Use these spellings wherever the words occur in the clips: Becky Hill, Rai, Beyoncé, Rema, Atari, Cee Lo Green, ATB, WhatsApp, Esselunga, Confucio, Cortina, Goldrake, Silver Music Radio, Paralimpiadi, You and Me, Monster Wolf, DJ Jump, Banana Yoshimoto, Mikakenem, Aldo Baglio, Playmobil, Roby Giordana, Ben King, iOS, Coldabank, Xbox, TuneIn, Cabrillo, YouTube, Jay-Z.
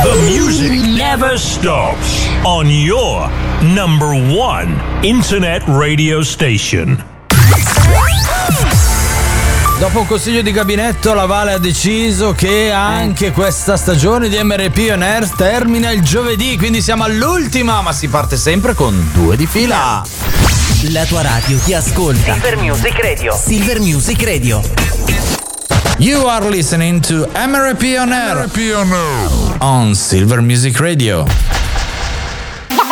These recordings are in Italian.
The music never stops on your number one internet radio station. Dopo un consiglio di gabinetto, la Vale ha deciso che anche questa stagione di MRP on Air termina il giovedì, quindi siamo all'ultima, ma si parte sempre con due di fila. La tua radio ti ascolta. Silver Music Radio. Silver Music Radio. You are listening to MRP on Air on Silver Music Radio.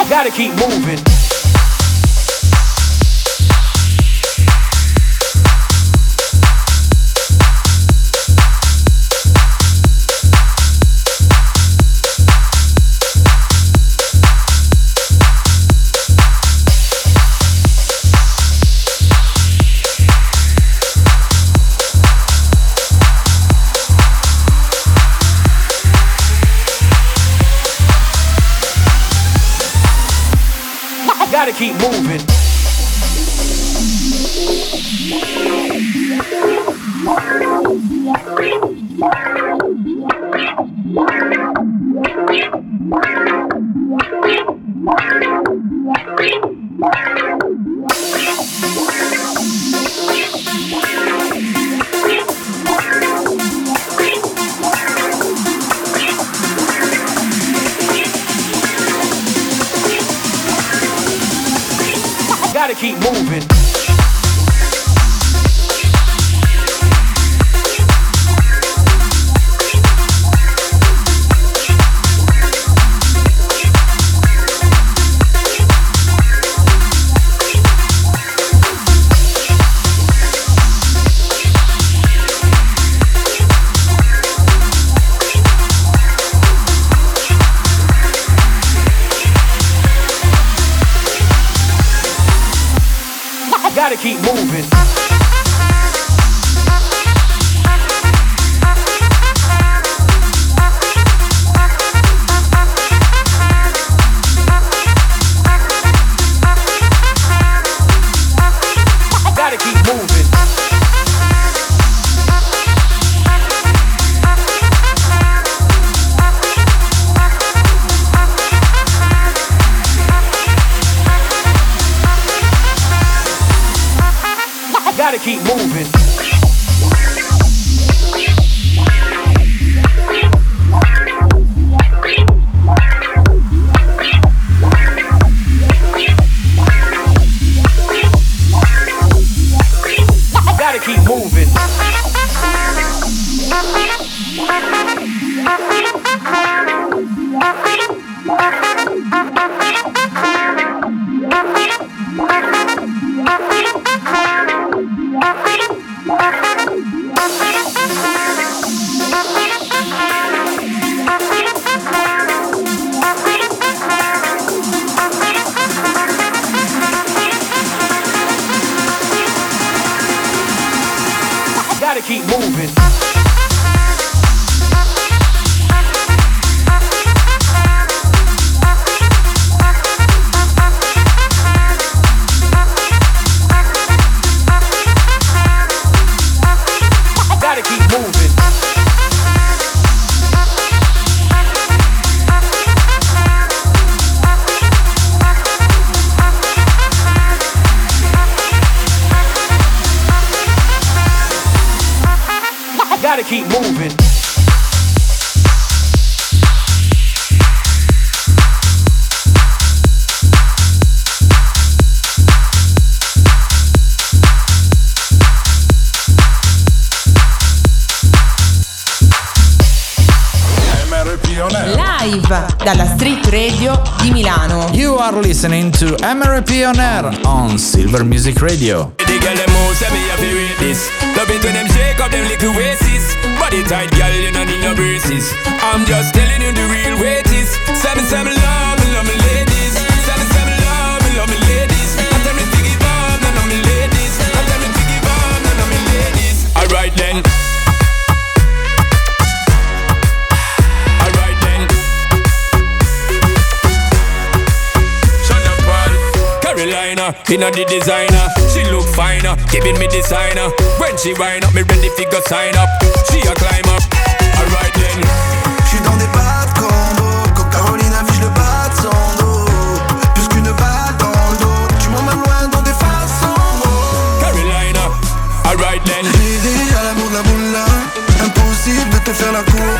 Gotta keep moving. Gotta keep moving. Keep moving. Keep moving. Keep moving. Gotta keep moving. Keep moving. Keep moving. MRP on Air. Live dalla Street Radio di Milano. You are listening to MRP on Air on Silver Music Radio. The girl them all say me have to rate this. Love it when them shake up them little waists. Body tight girl, you don't need no braces. I'm just telling you the real weight is. Seven love me ladies. Seven love me ladies. I tell me to give up, none of me ladies. I tell me to give up, none of me ladies. Alright then. Inna the designer, she look finer, giving me designer. When she wind up, me ready figure sign up. She a climb up, alright then. J'suis dans des bas de condo, quand Carolina affiche le bas de son dos. Plus qu'une balle dans le dos, tu m'emmènes loin dans des façons. Carolina, alright then. J'ai déjà l'amour de la boule, impossible de te faire la cour.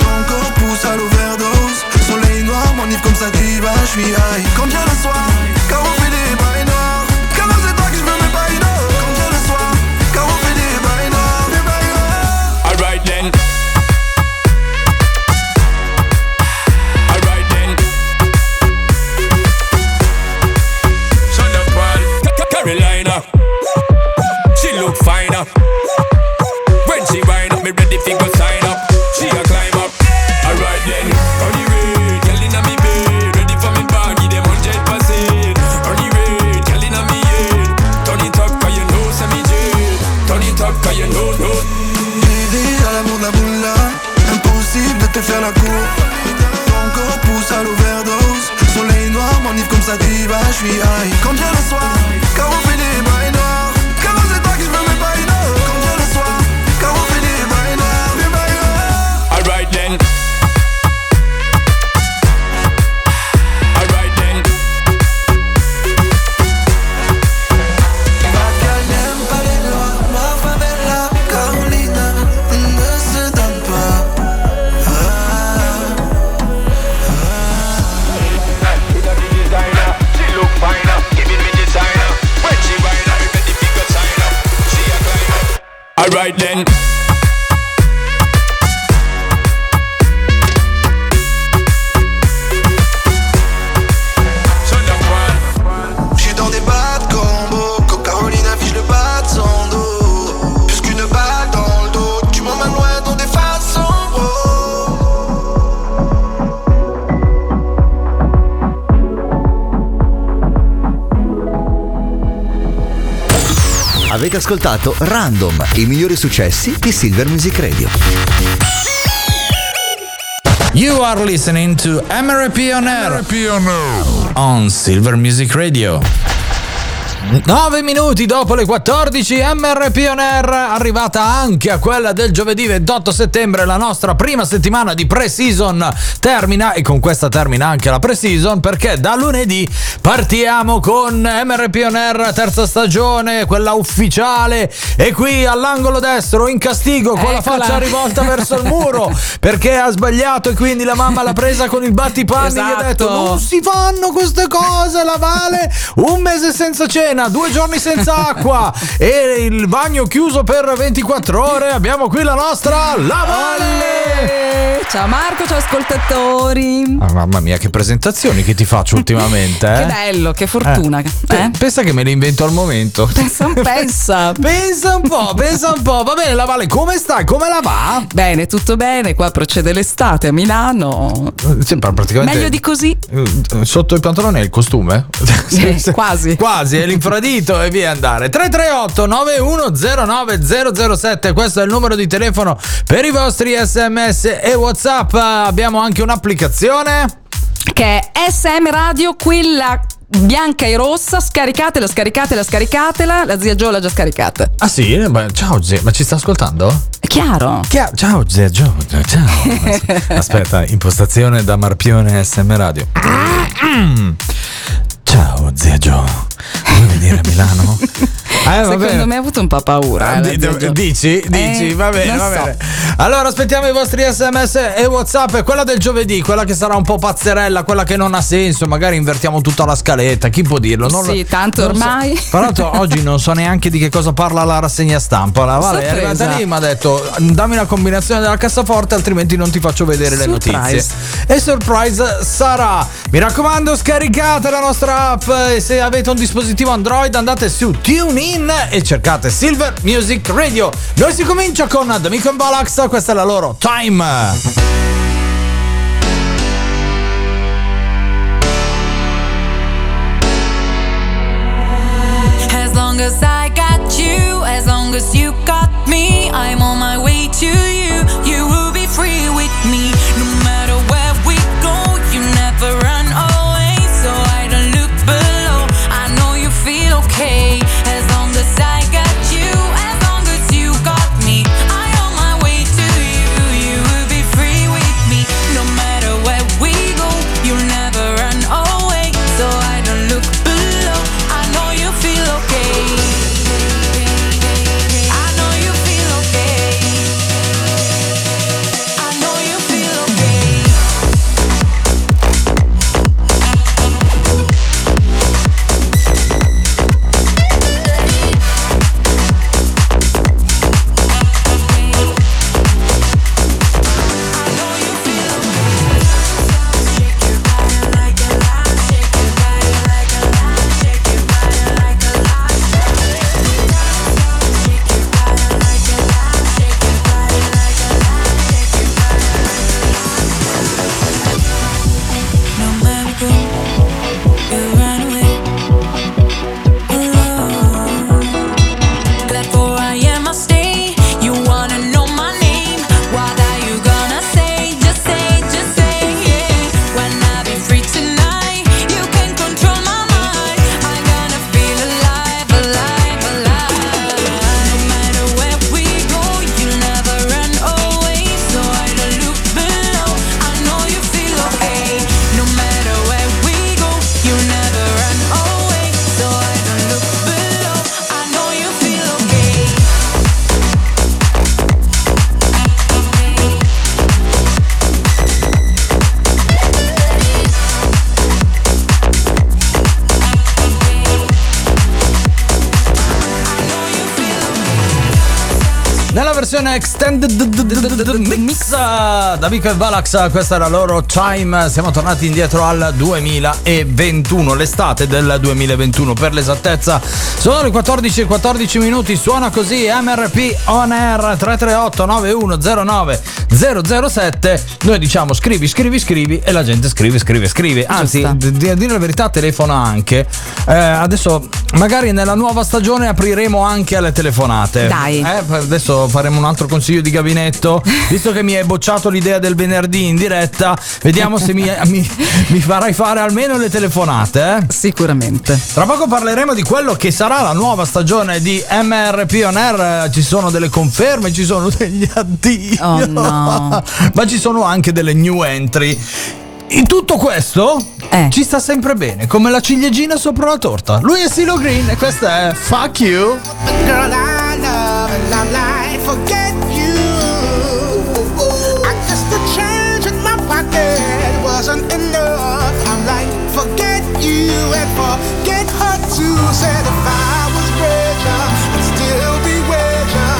Ton corps pousse à l'overdose, soleil noir m'enivre comme ça diva. J'suis high, quand vient le soir, car on fait des bails noirs. Car c'est toi que j'me mets pas une autre. Quand vient le soir, car on fait des bails noirs. Des bails noirs. Alright then. Alright then. Shut up, pal. Carolina. She look finer. When she wind up, me ready fi go sign up. She a climb up. Alright then. On the way, girl inna me bed, ready for me baggy, them 100%. On the way, girl inna me head, turn it up 'cause you know say me dead. Turn it up 'cause you know no. Baby, à l'amour de la boule, impossible de te faire la cour. Ton corps pousse à l'overdose, soleil noir m'enivre comme ça diva, j'suis high. Quand vient le soir, car on fait des bails noirs. Car c'est toi qui veux mes bails noirs. Quand vient le soir, car on fait des bails noirs. Des bails noirs. Alright then. Right then. J'suis dans des bas de combo, quand Caroline affiche le bas de son dos. Plus qu'une balle dans le dos, tu m'emmènes loin dans des façons. Avete ascoltato Random, i migliori successi di Silver Music Radio. You are listening to MRP on Air on Silver Music Radio. 9 minuti dopo le 14, MRP on Air, arrivata anche a quella del giovedì 28 settembre. La nostra prima settimana di pre-season termina, e con questa termina anche la pre-season, perché da lunedì partiamo con MRP on Air terza stagione, quella ufficiale. E qui all'angolo destro, in castigo, con la faccia rivolta verso il muro, perché ha sbagliato e quindi la mamma l'ha presa con il battipanni, esatto. E gli ha detto: non si fanno queste cose, la Vale, un mese senza cena, 2 giorni senza acqua e il bagno chiuso per 24 ore. Abbiamo qui la nostra La Valle. Ciao Marco, ciao ascoltatori. Ah, mamma mia, che presentazioni che ti faccio ultimamente. Che bello, che fortuna. Pensa che me le invento al momento. Pensa un po'. Va bene, La Valle, come stai? Come la va? Bene, tutto bene. Qua procede l'estate a Milano. Sembra praticamente meglio di così. Sotto i pantaloni è il costume? Quasi, è l'influenza. Dito e via andare. 338 9109007, questo è il numero di telefono per i vostri SMS e WhatsApp. Abbiamo anche un'applicazione che è SM Radio, quella bianca e rossa, scaricatela, la zia Gio l'ha già scaricata. Ah sì? Ciao zia, ma ci sta ascoltando? Chiaro. Ciao zia Gio, ciao. Aspetta, impostazione da Marpione SM Radio. Ciao zia Gio, vuoi venire a Milano? Secondo me ha avuto un po' paura. Dici? Va bene, va bene. Allora aspettiamo i vostri SMS e WhatsApp. Quella del giovedì, quella che sarà un po' pazzerella, quella che non ha senso, magari invertiamo tutta la scaletta, chi può dirlo? Sì, tanto ormai. Tra l'altro oggi non so neanche di che cosa parla la rassegna stampa. È arrivata lì, mi ha detto dammi la combinazione della cassaforte, altrimenti non ti faccio vedere le notizie. E surprise sarà. Mi raccomando, scaricate la nostra app e se avete un dispositivo Android andate su TuneIn e cercate Silver Music Radio. Noi si comincia con D'Amico & Balax, questa è la loro Time. As long as I got you, as long as you got me, I'm on my way to you, you will be free with me. No matter where we go, you never run away, so I don't look below, I know you feel okay. As long as I got you, as long as you got me, I'm on my way to you, you will be free with me. No matter where we go, you never run away, so I don't look below, I know you feel okay. Extended Mix D'Amico & Balax, questa è la loro Time. Siamo tornati indietro al 2021, l'estate del 2021 per l'esattezza. Sono le 14:14 minuti, suona così MRP on Air. 338 9109 007. Noi diciamo scrivi e la gente scrive. Anzi, a dire la verità telefona anche. Adesso magari nella nuova stagione apriremo anche alle telefonate. Dai. Adesso faremo un altro consiglio di gabinetto, visto che mi hai bocciato l'idea del venerdì in diretta. Vediamo se mi farai fare almeno le telefonate. Sicuramente. Tra poco parleremo di quello che sarà la nuova stagione di MRP on Air. Ci sono delle conferme, ci sono degli addio. Oh no. Ma ci sono anche delle new entry. In tutto questo ci sta sempre bene, come la ciliegina sopra la torta. Lui è Cee Lo Green e questa è Fuck You. Girl, I love and I'm like forget you. I guess the change in my pocket wasn't enough. I'm like forget you and forget her too. Said if I was richer, I'd still be richer.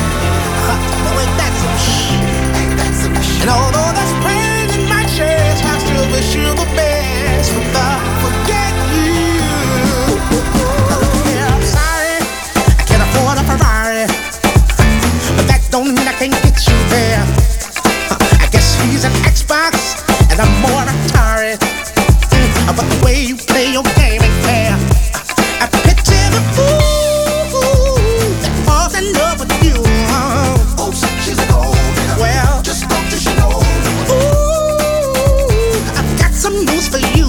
No, ain't that some shit? Ain't that some shit? And although that's pain in my chest, I still wish you the best. But I forget you. Yeah, I'm sorry, I can't afford a Ferrari. Don't mean I can't get you there. I guess he's an Xbox and I'm more Atari. But the way you play your game ain't fair. I picture the fool that falls in love with you. Oh, she's an old and well, just don't you know. Ooh, I've got some news for you.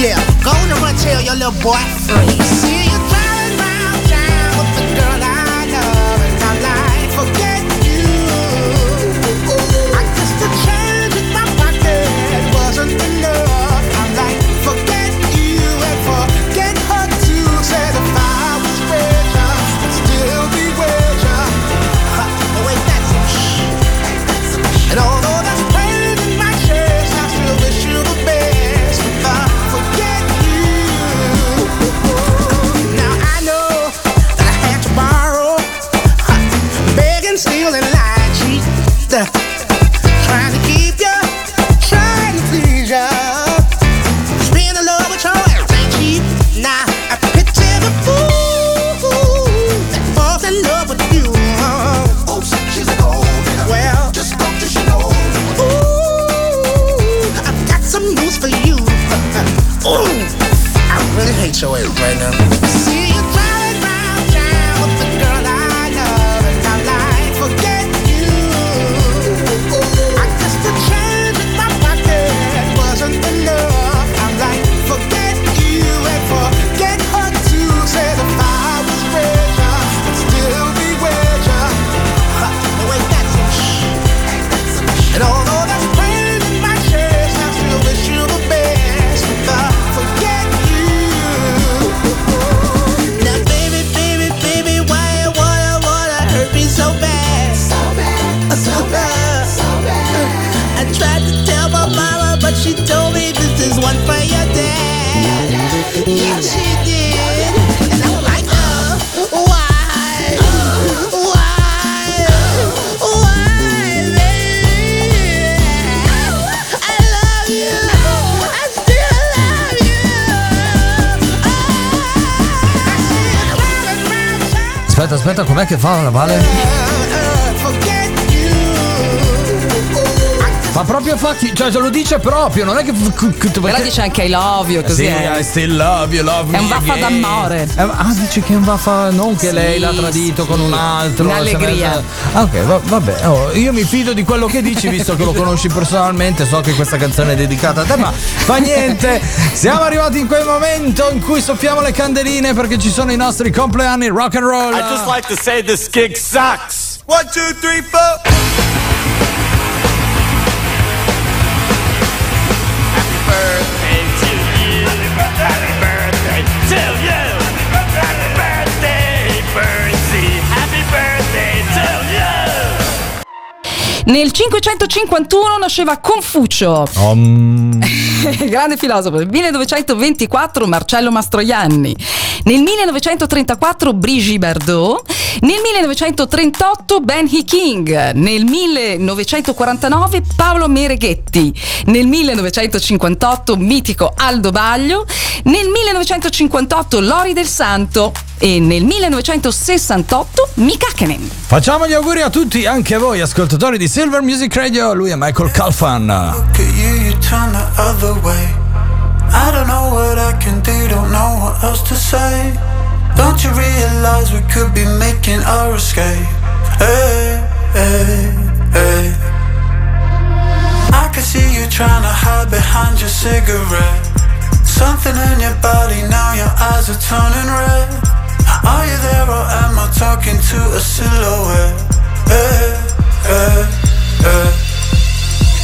Yeah, go on and run, tell your little boy free. See you driving round town with the girl I love. Forget you and forget her too. Said if I was rich show it right now. Aspetta, com'è che fa? Vale? Ma proprio fatti, cioè lo dice proprio, non è che. Però dice anche I love you, così. Sì, I still love you, love me. È un vaffa d'amore. Dice che è un vaffa, non che sì, lei l'ha tradito sì, con un altro. Un'allegria. Ah, ok, vabbè. Oh, io mi fido di quello che dici, visto che lo conosci personalmente. So che questa canzone è dedicata a te, ma fa niente. Siamo arrivati in quel momento in cui soffiamo le candeline perché ci sono i nostri compleanni rock and roll. I just like to say this gig sucks. 1, 2, 3, 4. Nel 551 nasceva Confucio, grande filosofo. Nel 1924 Marcello Mastroianni. Nel 1934 Brigitte Bardot. Nel 1938 Ben King. Nel 1949 Paolo Mereghetti. Nel 1958 mitico Aldo Baglio. Nel 1958 Lori del Santo. E nel 1968 Mikakenem. Facciamo gli auguri a tutti, anche a voi ascoltatori di Silver Music Radio. Lui è Michael Calfan. Look at you, you turn the other way. I don't know what I can do, don't know what else to say. Don't you realize we could be making our escape? Hey, hey, hey. I can see you trying to hide behind your cigarette. Something in your body, now your eyes are turning red. Are you there or am I talking to a silhouette? Hey, hey, hey.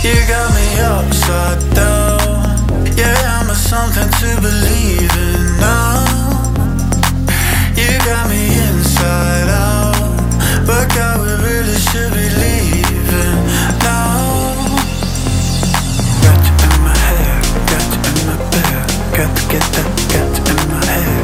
You got me upside down. Yeah, I'm a something to believe in now. You got me inside out, but God, we really should be leaving now. Got you in my hair, got you in my bed, got to get that, got you in my hair,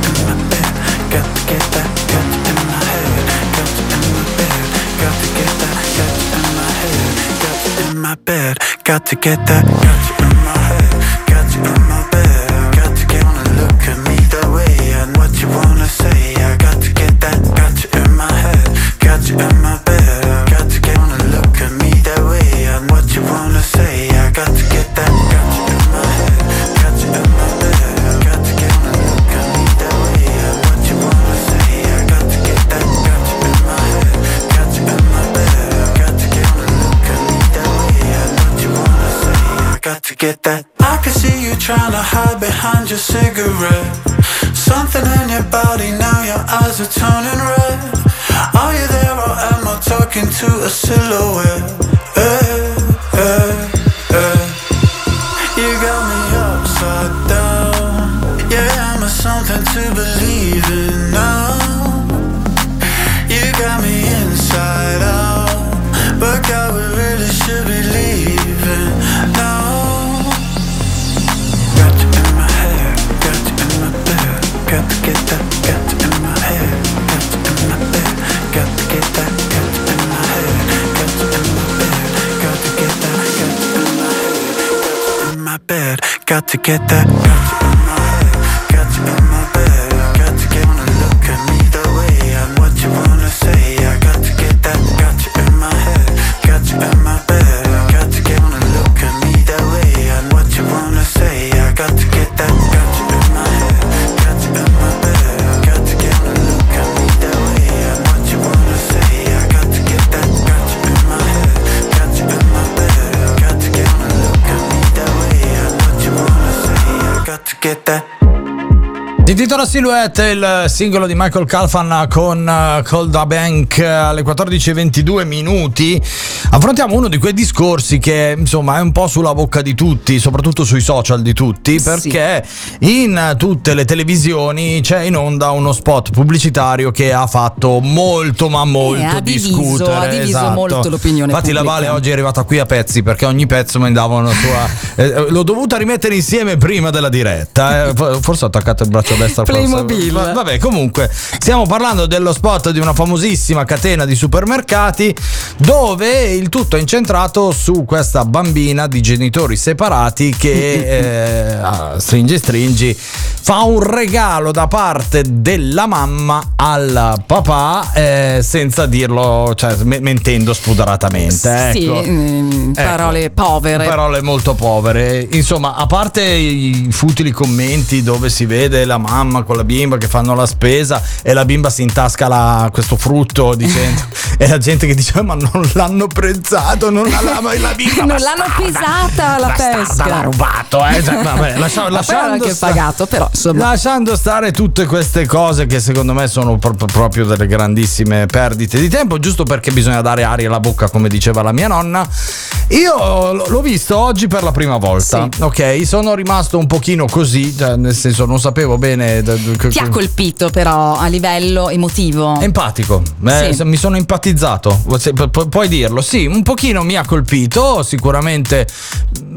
got you in my bed, got to get that, got you in my hair, got you in my bed, got to get that, got you in my hair, got you in my bed, got to get that, got you in my hair, got you in my bed, got to get to look at me that way. And what you wanna say, I got to get that, got you in my head, got you in my bed, got to get to look at me that way. And what you wanna say, I got to get that, got you in my head, got you in my bed, got to get to look at me that way. And what you wanna say, I got to get that, got you in my head, got you in my bed, got to get to look at me that way. And what you wanna say, I got to get that. I can see you trying to hide behind your cigarette. Something in your body, now your eyes are turning red. Are you there or am I talking to a silhouette? Hey, hey, hey. You got me upside down. Yeah, I'm a something to believe in now. You got me inside out, but God, we really should be leaving now. Got to get that, got to in my head, got to in my bed, got to get that, got to in my head, got to in my bed, got to get that, got to in my head, got to in my bed, got to get that, got to in my head, got to in my bed, got to get to look at me that way. And what you wanna say, I got to get that, got you in my head, got you in my bed, got to get to look at me that way. And what you wanna say, I got to get that, got you in my head. silhouette. Di titolo Silhouette, il singolo di Michael Calfan con Coldabank. Alle 14:22 minuti affrontiamo uno di quei discorsi che insomma è un po' sulla bocca di tutti, soprattutto sui social di tutti, perché sì, in tutte le televisioni c'è in onda uno spot pubblicitario che ha fatto molto ma molto discutere. Ha diviso molto l'opinione infatti pubblica. La Vale oggi è arrivata qui a pezzi, perché ogni pezzo mi dava una sua l'ho dovuta rimettere insieme prima della diretta, forse ho attaccato il braccio destra, Playmobil. Vabbè, comunque stiamo parlando dello spot di una famosissima catena di supermercati, dove il tutto è incentrato su questa bambina di genitori separati che stringi fa un regalo da parte della mamma al papà senza dirlo, cioè mentendo spudoratamente, ecco. Sì, parole povere, parole molto povere, insomma, a parte i futili commenti dove si vede la mamma con la bimba che fanno la spesa e la bimba si intasca questo frutto dicendo e la gente che dice ma non l'hanno prezzato, non la bimba non l'hanno pesata la pesca, l'ha rubato, vabbè, lasciando stare tutte queste cose che secondo me sono proprio delle grandissime perdite di tempo, giusto perché bisogna dare aria alla bocca, come diceva la mia nonna. Io l'ho visto oggi per la prima volta, sì. Ok, sono rimasto un pochino così, cioè, nel senso non sapevo bene. Ti ha colpito però a livello emotivo? Empatico, sì. Mi sono empatizzato, puoi dirlo? Sì, un pochino mi ha colpito sicuramente.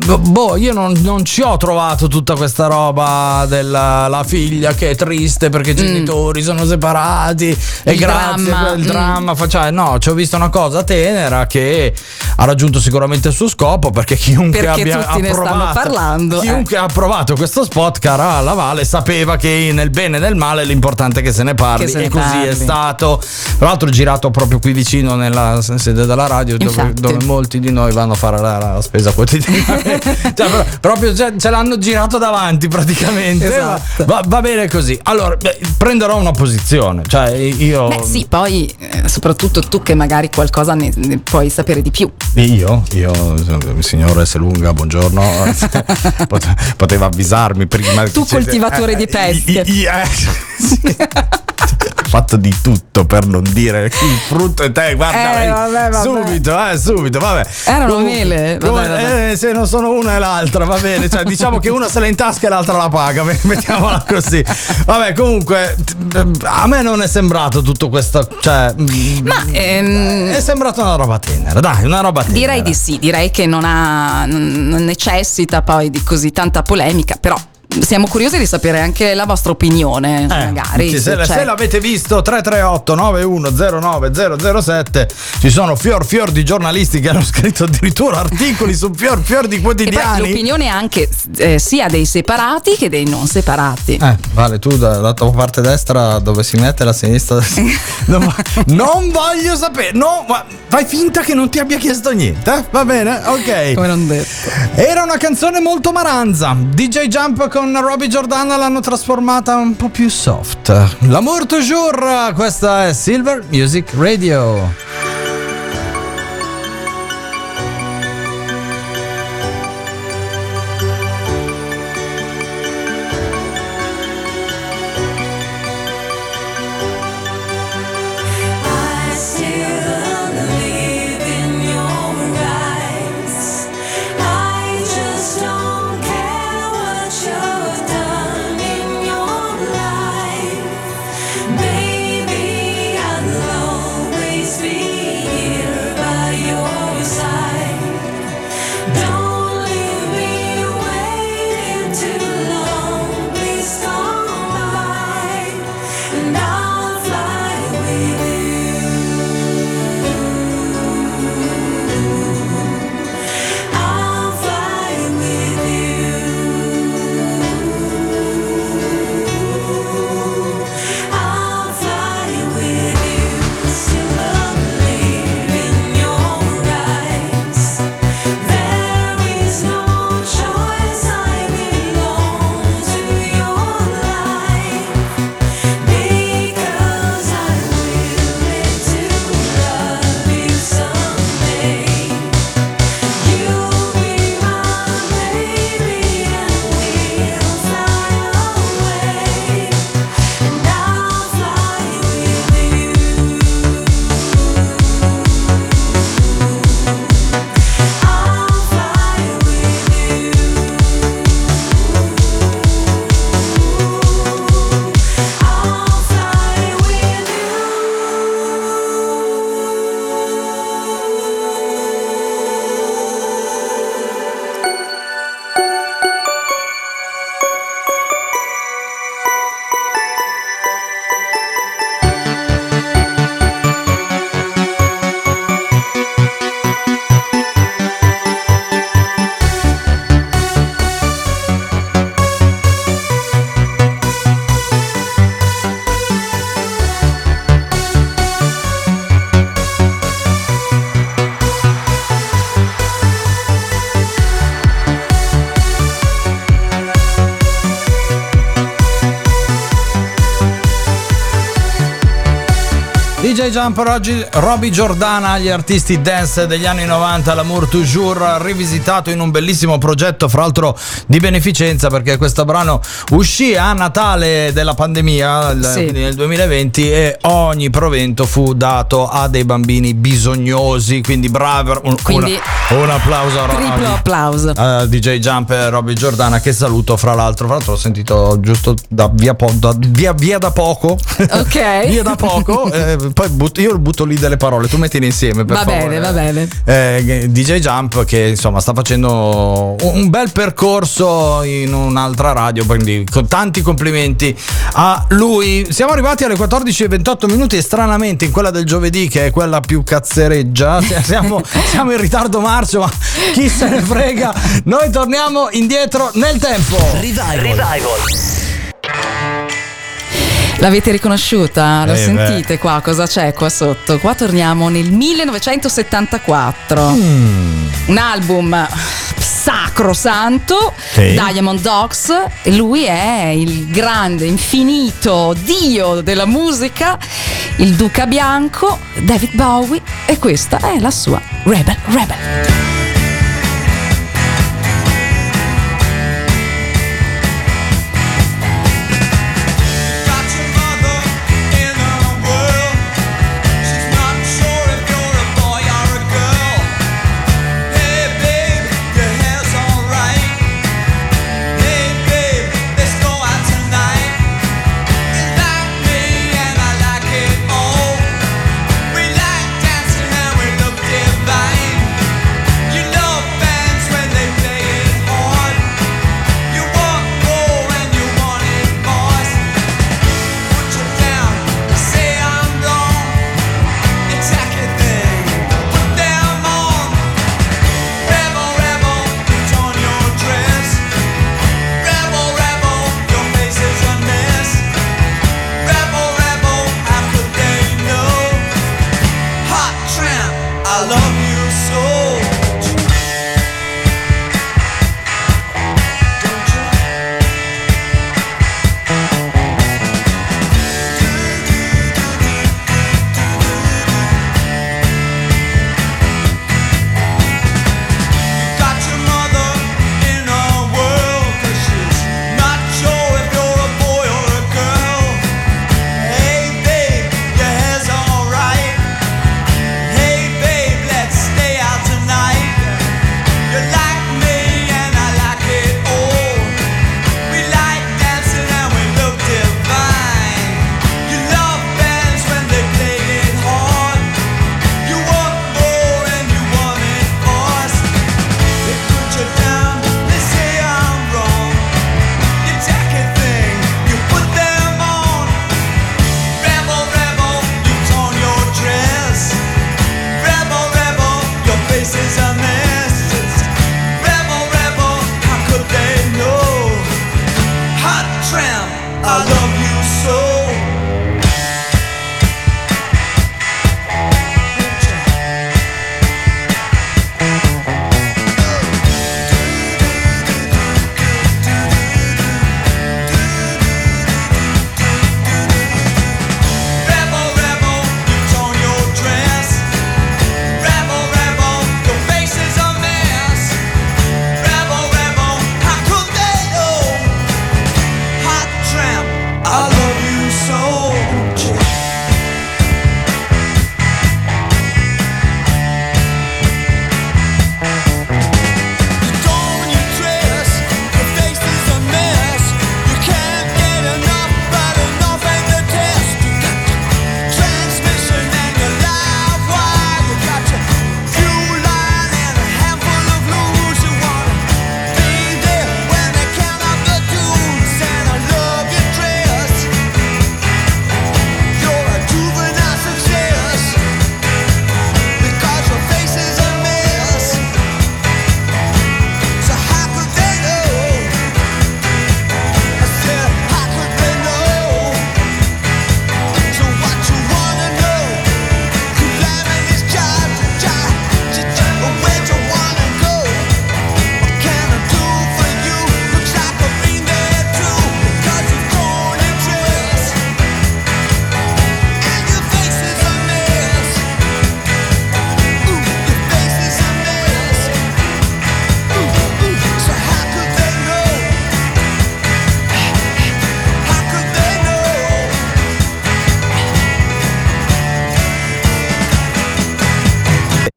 Boh, io non ci ho trovato tutta questa roba della figlia che è triste perché i genitori sono separati e grazie per il dramma, cioè, no, ci ho visto una cosa tenera che ha raggiunto sicuramente il suo scopo, perché chiunque abbia approvato, chiunque ha provato questo spot, cara La Vale, sapeva che nel bene e nel male l'importante è che se ne parli, e così è stato. Tra l'altro girato proprio qui vicino nella sede della radio, dove molti di noi vanno a fare la spesa quotidiana. Cioè, proprio ce l'hanno girato davanti praticamente. Esatto. Va bene così. Allora, prenderò una posizione, cioè io sì, poi soprattutto tu che magari qualcosa ne puoi sapere di più. Io signor Esselunga, buongiorno. Poteva avvisarmi prima. Tu coltivatore di pesche. Sì. Fatto di tutto per non dire il frutto e te, guarda, vabbè. subito, vabbè. Erano mele. Se non sono una e l'altra, va bene, cioè diciamo che una se la intasca e l'altra la paga, mettiamola così. Vabbè, comunque a me non è sembrato tutto questo, cioè è sembrata una roba tenera, dai, una roba tenera. Direi di sì, direi che non necessita poi di così tanta polemica, però siamo curiosi di sapere anche la vostra opinione, magari se l'avete visto. 338 9109 007. Ci sono fior di giornalisti che hanno scritto addirittura articoli su fior di quotidiani. E poi l'opinione anche sia dei separati che dei non separati. Vale, tu dalla tua parte destra dove si mette la sinistra non voglio sapere, no, ma fai finta che non ti abbia chiesto niente, va bene, ok, come non detto. Era una canzone molto maranza. DJ Jump con Roby Giordana l'hanno trasformata un po' più soft. L'amour toujours, questa è Silver Music Radio. Be DJ Jump, Roby Giordana, gli artisti dance degli anni 90, l'amour toujours rivisitato in un bellissimo progetto, fra l'altro di beneficenza, perché questo brano uscì a Natale della pandemia, sì, nel 2020, e ogni provento fu dato a dei bambini bisognosi, quindi bravo, un applauso a Roby. Triplo applauso a DJ Jump e Roby Giordana, che saluto, fra l'altro ho sentito giusto da via da poco. Ok. Via da poco, poi io butto lì delle parole, tu mettine insieme, per favore. Va bene. DJ Jump, che insomma sta facendo un bel percorso in un'altra radio, quindi con tanti complimenti a lui. Siamo arrivati alle 14:28 e stranamente in quella del giovedì, che è quella più cazzereggia, siamo in ritardo marcio, ma chi se ne frega, noi torniamo indietro nel tempo. Revival. L'avete riconosciuta? Lo sentite qua? Cosa c'è qua sotto? Qua torniamo nel 1974. Un album sacrosanto, Diamond Dogs. Lui è il grande, infinito dio della musica, il Duca Bianco, David Bowie, e questa è la sua Rebel.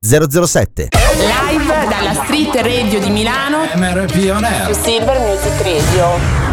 007. Live dalla Street Radio di Milano, MRP on Air, Silver Music Radio.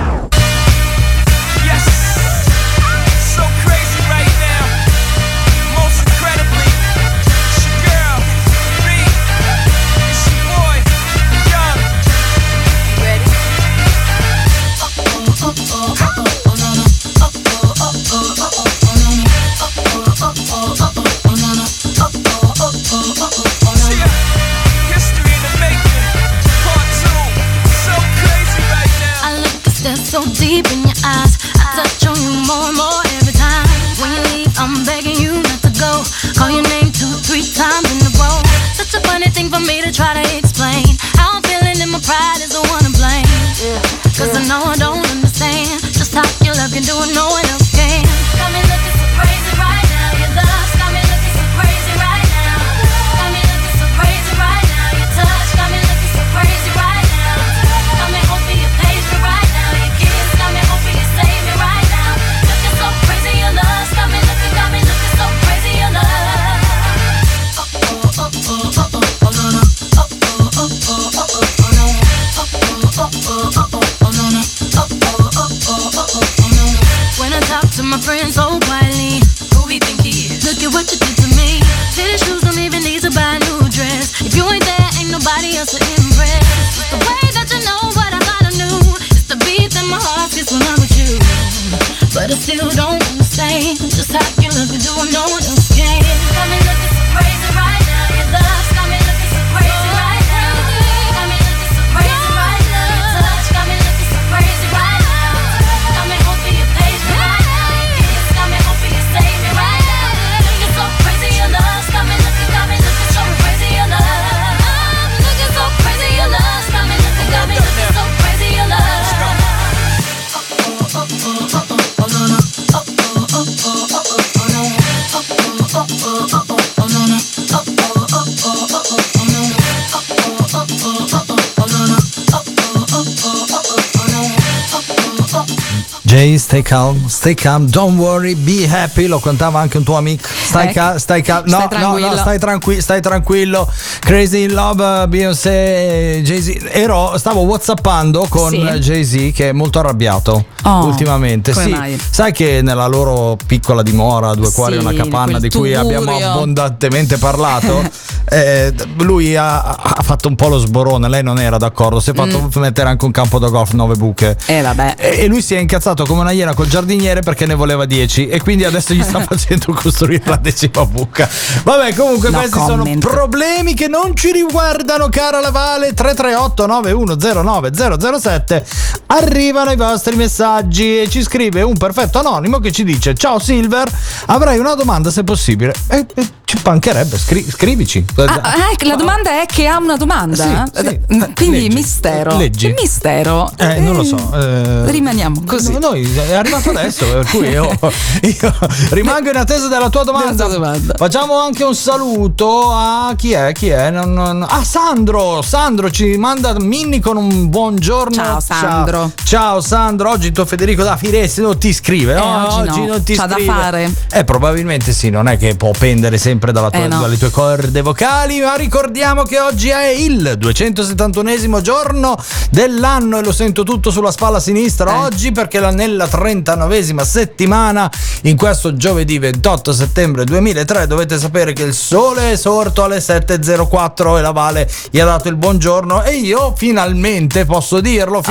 So deep in your eyes, I touch on you more and more every time. When you leave, I'm begging you not to go. Call your name 2-3 times in a row. Such a funny thing for me to try to explain how I'm feeling, and my pride is the one to blame. Cause I know I don't understand just how your love can do it, no one else can. Got me looking so crazy right now, your love's got me looking so crazy right now. Got me looking so crazy right now, your touch got me looking so crazy right now. When I talk to my friends so quietly, who we think he is? Look at what you did to me. Fitted shoes, don't even need to buy a new dress. If you ain't there, ain't nobody else to impress. It's the way that you know what I thought I knew. It's the beat that my heart gets when I'm with you. But I still don't understand just how you look and do what no one else can. Got me looking so crazy right now, your love's got me looking so crazy right now. Got me looking so crazy right now, your touch got me looking so crazy right now. Got me hoping you page me right now, your kiss got me hoping you save me right now. Looking so crazy, your love's got me looking so crazy, your love. I'm looking so crazy, your love's got me looking so crazy, your love. Jay, stay calm, don't worry, be happy, lo cantava anche un tuo amico. Stai tranquillo. Crazy in Love, Beyoncé, Jay-Z. Stavo whatsappando con Jay-Z, che è molto arrabbiato ultimamente. Sai che nella loro piccola dimora, a due cuori e una capanna, di cui abbiamo abbondantemente parlato, lui ha fatto un po' lo sborone. Lei non era d'accordo, si è fatto mettere anche un campo da golf, 9 buche, e lui si è incazzato come una iena col giardiniere perché ne voleva 10, e quindi adesso gli sta facendo costruire la 10ª buca. Vabbè, comunque no, questi comment. Sono problemi che non ci riguardano, cara Lavale. 338 9109 007, arrivano i vostri messaggi e ci scrive un perfetto anonimo che ci dice: ciao Silver, avrei una domanda se possibile. Ci pancherebbe, scrivici. La domanda è che ha una domanda? Sì, quindi leggi. Mistero. Leggi. Che mistero? Non lo so. Rimaniamo così. Noi è arrivato adesso, per cui io rimango in attesa della tua domanda. Facciamo anche un saluto a chi è? A Sandro. Sandro ci manda Minni con un buongiorno. Ciao Sandro. Ciao Sandro, oggi tuo Federico da Firenze non ti scrive. Oggi no. Non ti c'ha scrive. Da fare. Probabilmente sì, non è che può pendere sempre dalle tue corde vocali, ma ricordiamo che oggi è il 271esimo giorno dell'anno e lo sento tutto sulla spalla sinistra oggi, perché nella 39esima settimana, in questo giovedì 28 settembre 2003, dovete sapere che il sole è sorto alle 7.04 e la Vale gli ha dato il buongiorno, e io finalmente posso dirlo,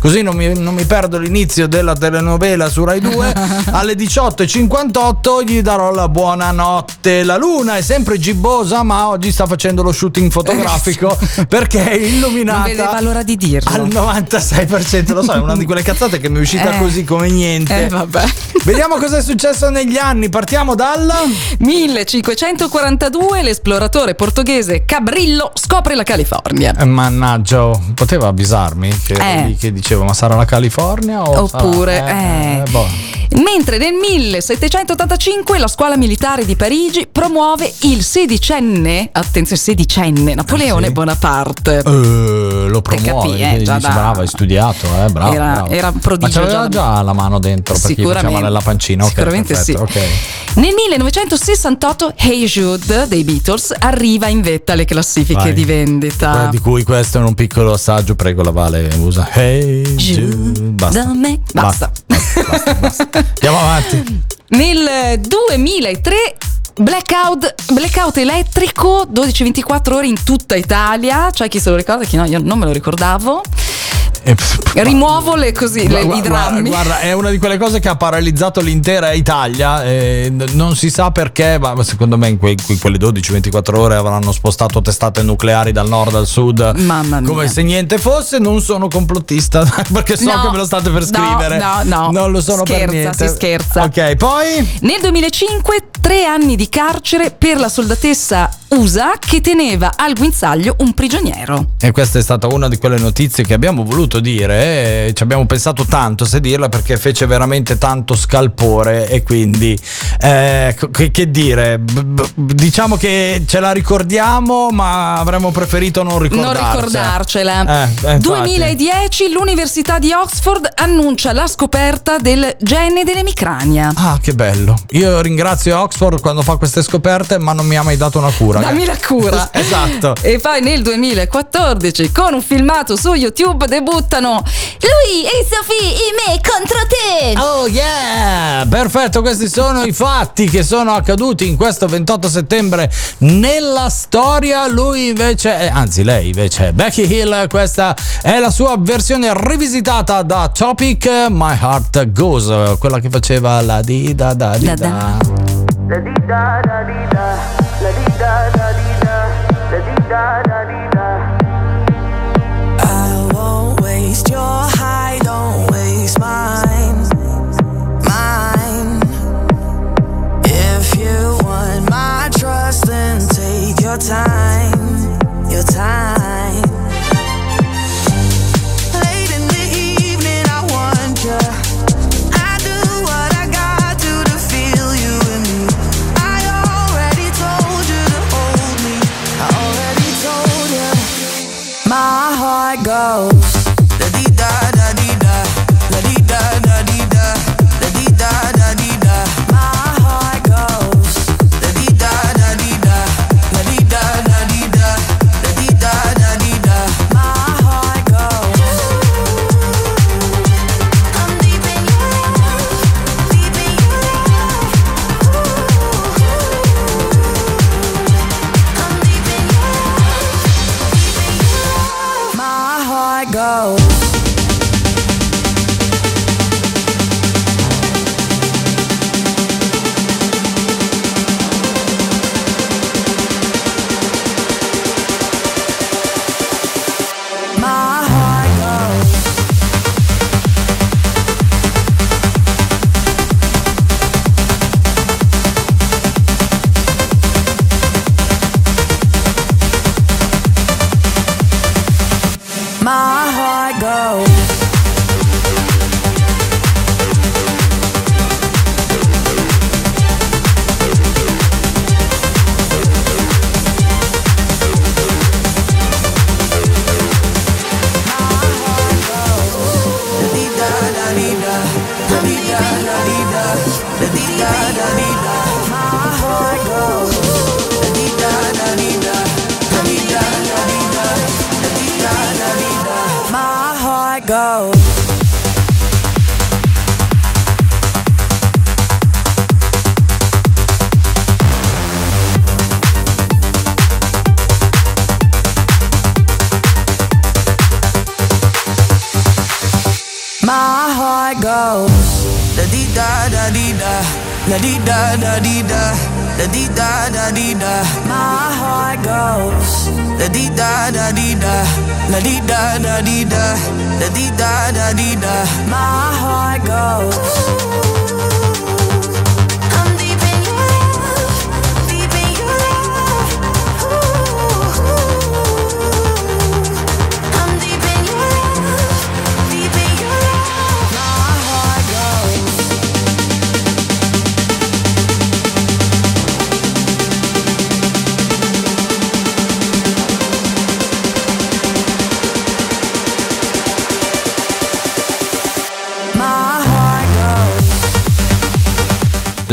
così non mi perdo l'inizio della telenovela su Rai 2 alle 18.58 gli darò la buona notte. La luna è sempre gibbosa, ma oggi sta facendo lo shooting fotografico perché è illuminata, non vedeva l'ora di dirlo, al 96%. Lo so, è una di quelle cazzate che mi è uscita così come niente. Vabbè. Vediamo cosa è successo negli anni. Partiamo dal 1542, l'esploratore portoghese Cabrillo scopre la California. Mannaggia, poteva avvisarmi che dicevo, ma sarà la California? Oppure Mentre nel 1785 la scuola militare di Parigi promuove il sedicenne, attenzione, sedicenne Napoleone Bonaparte. Lo promuove, già dici, brava, hai studiato, bravo, era prodigio. Ma c'aveva già la mano dentro, perché faceva nella pancina, sicuramente, okay, perfetto, sì. Okay. Nel 1968 Hey Jude dei Beatles arriva in vetta alle classifiche di vendita, di cui questo è un piccolo assaggio, prego la Vale, usa Hey Jude, basta. Andiamo avanti. Nel 2003 blackout elettrico, 12-24 ore in tutta Italia, c'è chi se lo ricorda, chi no, io non me lo ricordavo. Rimuovo le così, i drammi. Guarda, è una di quelle cose che ha paralizzato l'intera Italia, non si sa perché, ma secondo me in quelle 12-24 ore avranno spostato testate nucleari dal nord al sud. Mamma mia. Come se niente fosse. Non sono complottista, perché so che me lo state per scrivere. No, non lo sono, scherza, per niente. Si scherza. Ok, poi nel 2005 3 anni di carcere per la soldatessa USA che teneva al guinzaglio un prigioniero. E questa è stata una di quelle notizie che abbiamo voluto dire, ci abbiamo pensato tanto se dirla, perché fece veramente tanto scalpore, e quindi che dire, diciamo che ce la ricordiamo, ma avremmo preferito non ricordarcela. 2010 l'Università di Oxford annuncia la scoperta del gene dell'emicrania. Ah, che bello, io ringrazio Oxford quando fa queste scoperte, ma non mi ha mai dato una cura. Dammi la cura. Esatto. E poi nel 2014 con un filmato su YouTube debutto lui e Sophie e me contro te. Oh yeah, perfetto, questi sono i fatti che sono accaduti in questo 28 settembre nella storia. Lui invece, anzi lei invece è Becky Hill, questa è la sua versione rivisitata da Topic, My Heart Goes, quella che faceva la di da da di da, la di da da di da, la di da da di da, la di da da di da. Waste your high, don't waste mine. If you want my trust, then take your time. Late in the evening, I wonder, I do what I gotta do to feel you in me. I already told you to hold me, I already told you. My heart goes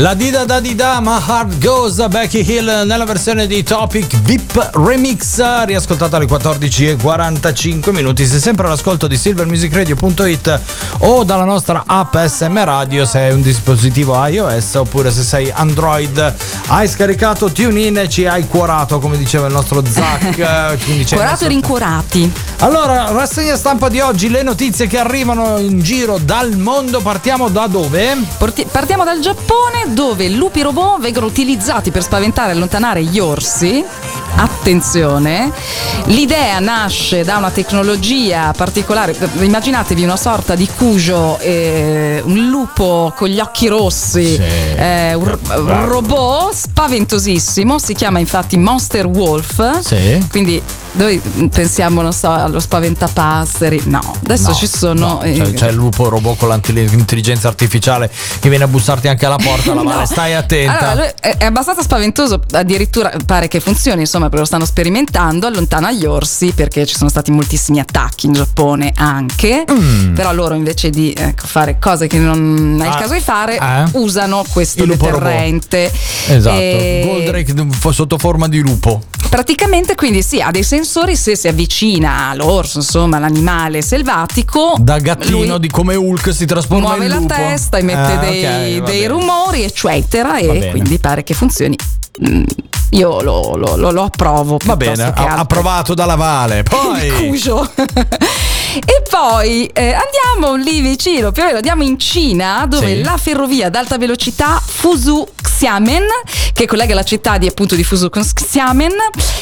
La dida da dida, ma Hard Goes, Becky Hill nella versione di Topic VIP Remix, riascoltata alle 14:45. Sei sempre all'ascolto di silvermusicradio.it o dalla nostra app SM Radio se hai un dispositivo iOS, oppure se sei Android hai scaricato TuneIn e ci hai cuorato, come diceva il nostro Zach. Cuorato e rincuorati. Allora, rassegna stampa di oggi, le notizie che arrivano in giro dal mondo. Partiamo da dove? Partiamo dal Giappone, dove lupi robot vengono utilizzati per spaventare e allontanare gli orsi. Attenzione, l'idea nasce da una tecnologia particolare. Immaginatevi una sorta di Cujo, un lupo con gli occhi rossi, sì, un robot spaventosissimo, si chiama infatti Monster Wolf, sì. Quindi noi pensiamo, non so, allo spaventapasseri, no, adesso no, ci sono no. C'è il lupo robot con l'intelligenza artificiale che viene a bussarti anche alla porta, la no. Stai attenta. Allora, è abbastanza spaventoso, addirittura pare che funzioni, insomma, perché lo stanno sperimentando, allontana gli orsi perché ci sono stati moltissimi attacchi in Giappone anche, però loro invece di fare cose che non è il caso di fare, usano questo deterrente. Esatto, Goldrake sotto forma di lupo. Praticamente, quindi sì, ha dei sensori, se si avvicina all'orso, insomma, l'animale sellatico, da gattino di come Hulk si trasforma muove in lupo, la testa, emette dei rumori, eccetera, e quindi pare che funzioni. Io lo approvo. Va bene, approvato dalla Vale. Poi e poi andiamo lì vicino, più o meno andiamo in Cina, dove la ferrovia ad alta velocità Fuzhou Xiamen, che collega la città di appunto di Fuzhou con Xiamen,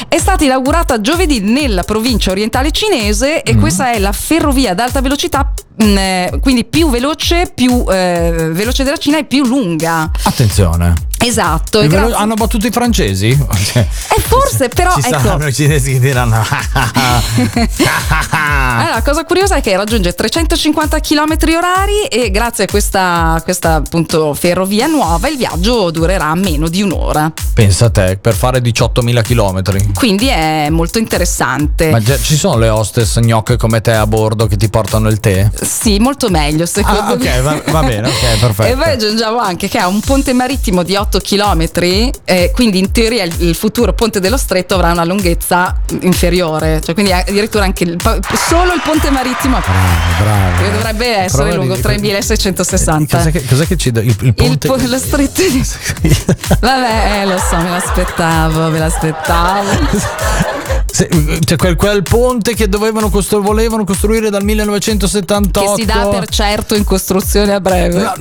è stata inaugurata giovedì nella provincia orientale cinese, e questa è la ferrovia ad alta velocità quindi più veloce della Cina e più lunga. Attenzione. Esatto, hanno battuto i francesi? E forse, però ci saranno i cinesi che diranno. Allora, la cosa curiosa è che raggiunge 350 km/h, e grazie a questa appunto ferrovia nuova il viaggio durerà meno di un'ora. Pensa a te, per fare 18.000 km. Quindi è molto interessante. Ma ci sono le hostess gnocche come te a bordo che ti portano il tè? Sì, molto meglio secondo me. Va bene, ok, perfetto. E poi aggiungiamo anche che ha un ponte marittimo di 8 chilometri, quindi in teoria il futuro Ponte dello Stretto avrà una lunghezza inferiore, cioè quindi addirittura anche solo il ponte marittimo che dovrebbe essere lungo 3.660. Cos'è che ci dà il ponte? Lo stretto. Vabbè, lo so, me l'aspettavo. C'è quel ponte che volevano costruire dal 1978, che si dà per certo in costruzione a breve.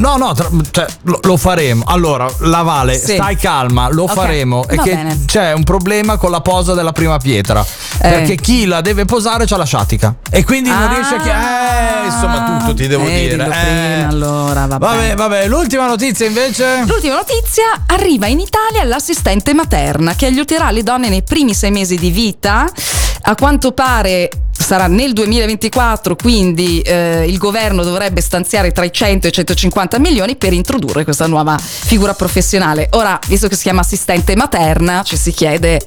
Lo faremo. Allora, la Vale, stai calma, lo faremo. E che bene. C'è un problema con la posa della prima pietra, perché chi la deve posare c'ha la sciatica e quindi non riesce a insomma, tutto ti devo dire. Prima, allora, vabbè. L'ultima notizia invece. L'ultima notizia arriva in Italia l'assistente materna che aiuterà le donne nei primi 6 mesi di vita. A quanto pare sarà nel 2024, quindi il governo dovrebbe stanziare tra i 100 e i 150 milioni per introdurre questa nuova figura professionale. Ora, visto che si chiama assistente materna, ci si chiede: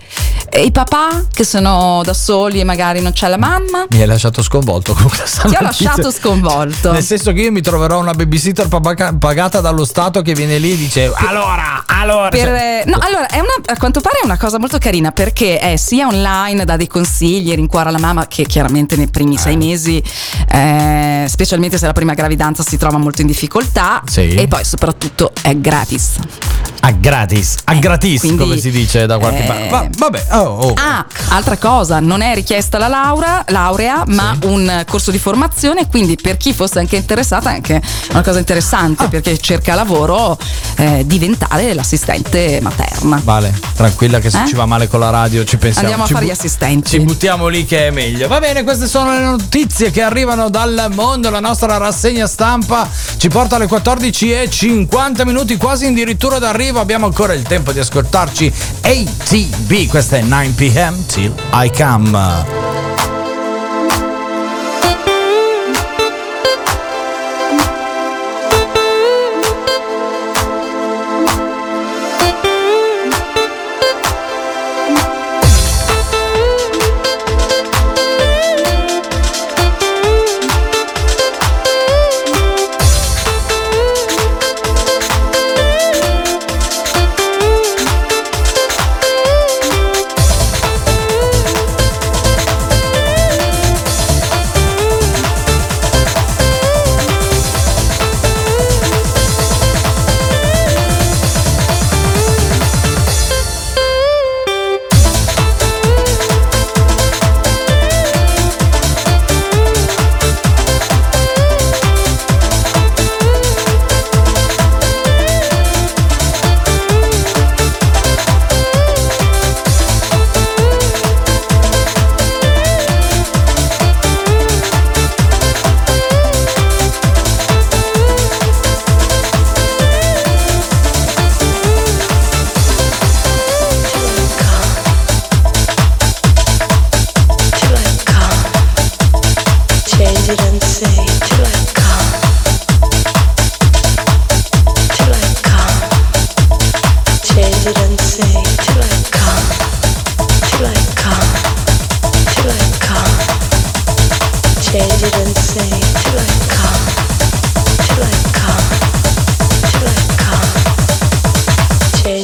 e i papà che sono da soli e magari non c'è la mamma? Mi hai lasciato sconvolto con questa notizia. Ti ho lasciato sconvolto. Nel senso che io mi troverò una babysitter pagata dallo Stato che viene lì e dice: allora, è a quanto pare è una cosa molto carina, perché è sia online, dà dei consigli, rincuora la mamma che chiaramente nei primi 6 mesi, specialmente se la prima gravidanza, si trova molto in difficoltà, e poi soprattutto è gratis. Gratis, quindi, come si dice da qualche parte. Vabbè. Altra cosa, non è richiesta la laurea, ma un corso di formazione, quindi per chi fosse anche interessata, è anche una cosa interessante, perché cerca lavoro, diventare l'assistente materna. Vale, tranquilla che se ci va male con la radio ci pensiamo. Andiamo a fare gli assistenti. Ci buttiamo lì che è meglio. Va bene, queste sono le notizie che arrivano dal mondo. La nostra rassegna stampa ci porta alle 14:50, quasi addirittura d'arrivo. Abbiamo ancora il tempo di ascoltarci ATB, questa è 9 PM Till I Come.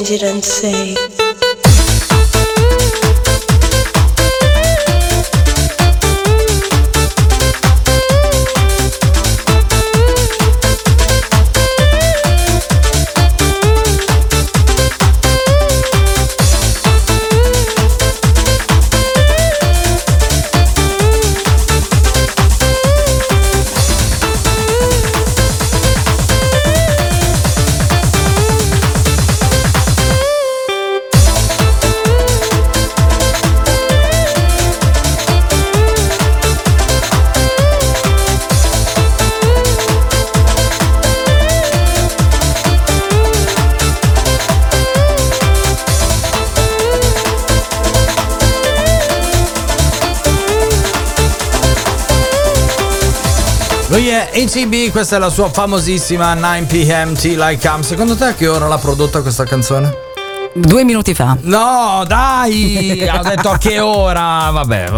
change it and say ATB, questa è la sua famosissima 9 PM Tea Like Come. Secondo te a che ora l'ha prodotta questa canzone? 2 minuti fa. No, dai! Ha detto a che ora? Vabbè,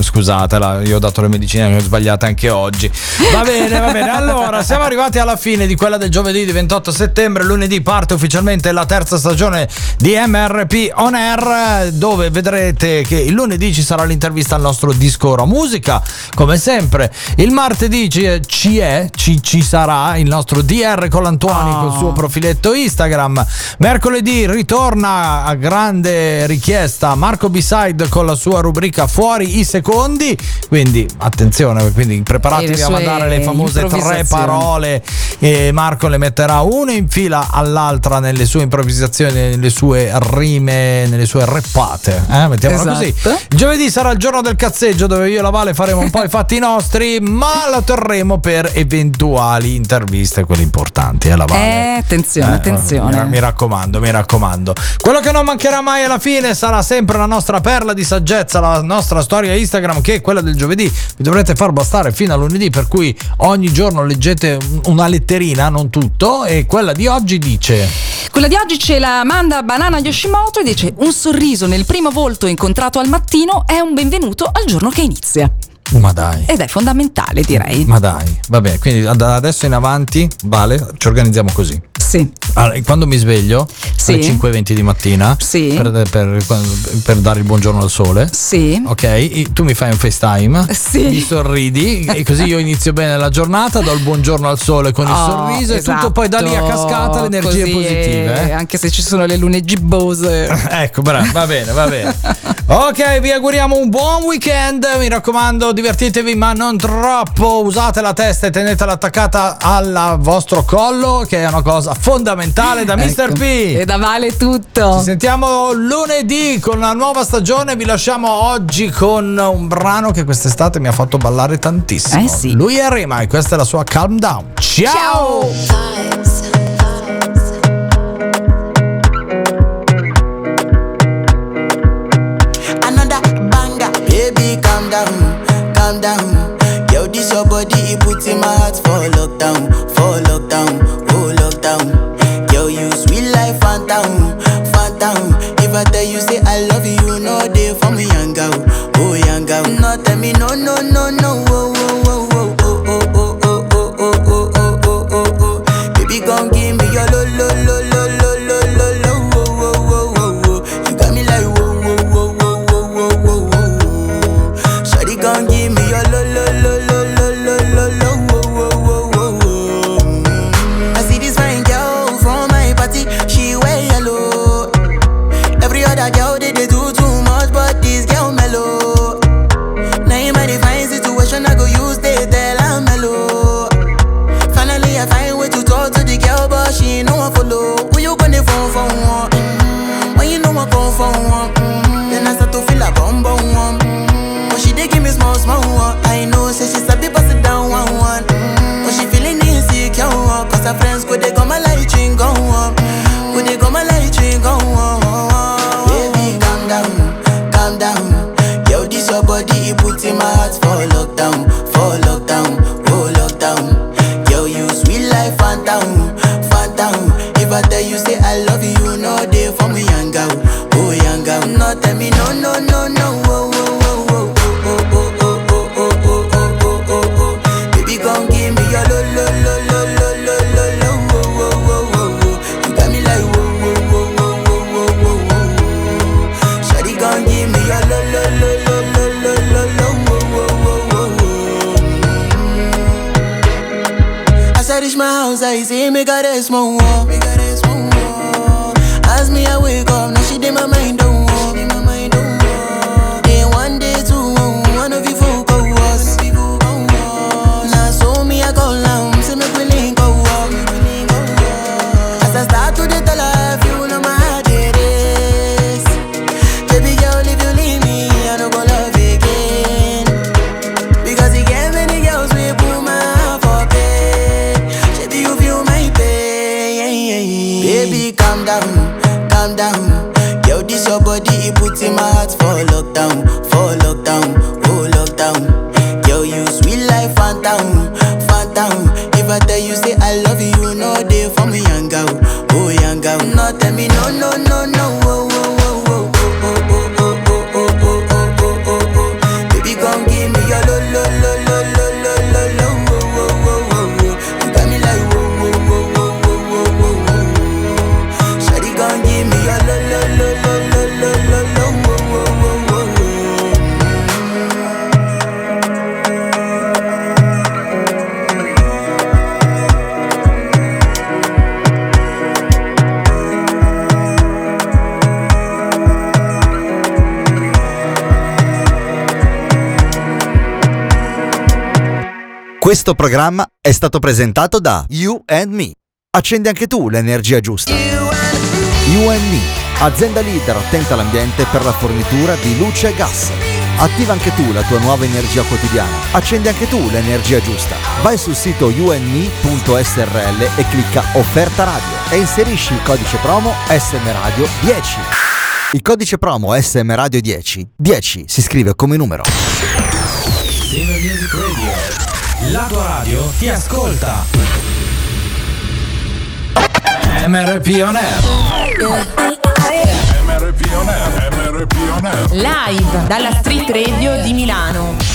scusatela, io ho dato le medicine che ho sbagliate anche oggi. Va bene. Allora, siamo arrivati alla fine di quella del giovedì di 28 settembre. Lunedì parte ufficialmente la terza stagione di MRP on Air, dove vedrete che il lunedì ci sarà l'intervista al nostro disco Oro Musica, come sempre. Il martedì ci sarà il nostro DR con l'Antuoni col suo profiletto Instagram. Mercoledì ritorna a grande richiesta Marco B-Side con la sua rubrica Fuori i secondi, quindi attenzione, quindi preparatevi a mandare le famose 3 parole e Marco le metterà una in fila all'altra nelle sue improvvisazioni, nelle sue rime, nelle sue rappate, mettiamola così. Giovedì sarà il giorno del cazzeggio, dove io e la Vale faremo un po' i fatti nostri, ma la terremo per eventuali interviste, quelle importanti, la Vale. Attenzione, mi raccomando. Quello che non mancherà mai alla fine sarà sempre la nostra perla di saggezza, la nostra storia Instagram, che è quella del giovedì. Vi dovrete far bastare fino a lunedì, per cui ogni giorno leggete una letterina, non tutto. E quella di oggi dice: quella di oggi ce la manda Banana Yoshimoto e dice: un sorriso nel primo volto incontrato al mattino è un benvenuto al giorno che inizia. Ma dai. Ed è fondamentale, direi. Ma dai, va bene, quindi da adesso in avanti, Vale, ci organizziamo così. Sì. Allora, quando mi sveglio alle 5:20 di mattina, per dare il buongiorno al sole, ok, e tu mi fai un FaceTime, mi sorridi e così io inizio bene la giornata, do il buongiorno al sole con il sorriso, esatto. E tutto poi da lì a cascata le energie positive. Anche se ci sono le lune gibbose. Ecco, bravo, va bene. Ok, vi auguriamo un buon weekend, mi raccomando, divertitevi ma non troppo, usate la testa e tenetela attaccata al vostro collo, che è una cosa fondamentale. Da Mr. P e da Vale tutto, ci sentiamo lunedì con la nuova stagione. Vi lasciamo oggi con un brano che quest'estate mi ha fatto ballare tantissimo, lui è Rema e questa è la sua Calm Down. Ciao. Another banger, baby calm down yo, this your body, it puts in my heart for lockdown yo, you sweet life, phantom. If I tell you, say I love you, no day for me, young girl. No, tell me, no, oh. Baby, come give me your lo, you got me like, oh. Shawty, come give me your lo. Tell me no, oh. cherish my house, I say make her rest my wall. Ask me I wake up, now she did my mind don't walk. Then one day, two, one of you folk go was. Now so me I call down, say make we link go walk. As I start to the life, you know my heart it is. Baby girl, if you leave me, I don't go love again. Because you gave many girls, we put my heart for bed. Baby, you feel my pain. Baby, calm down. Down. Yo, this your body, it puts in my heart for lockdown, oh lockdown. Yo, you sweet life, phantom, phantom. If I tell you, say I love you, no day for me, young girl, oh young girl. No, tell me, no, no, no, no, oh, oh, oh, oh, oh, oh, oh, oh, oh, oh, oh, oh, oh, oh. Baby, come give me your lo, lo, lo, lo, lo, lo, lo, lo, oh, oh, oh, oh, oh. You got me like, oh, oh, oh, oh, oh, oh, oh, oh. Shawty, come give me. Questo programma è stato presentato da You and Me. Accendi anche tu l'energia giusta. You and Me, azienda leader attenta all'ambiente per la fornitura di luce e gas. Attiva anche tu la tua nuova energia quotidiana. Accendi anche tu l'energia giusta. Vai sul sito youandme.srl e clicca offerta radio e inserisci il codice promo SMRadio 10. Il codice promo SMRadio 10. 10 si scrive come numero. La tua radio ti ascolta. MRP on Air. MRP on Air. Live dalla Street Radio di Milano.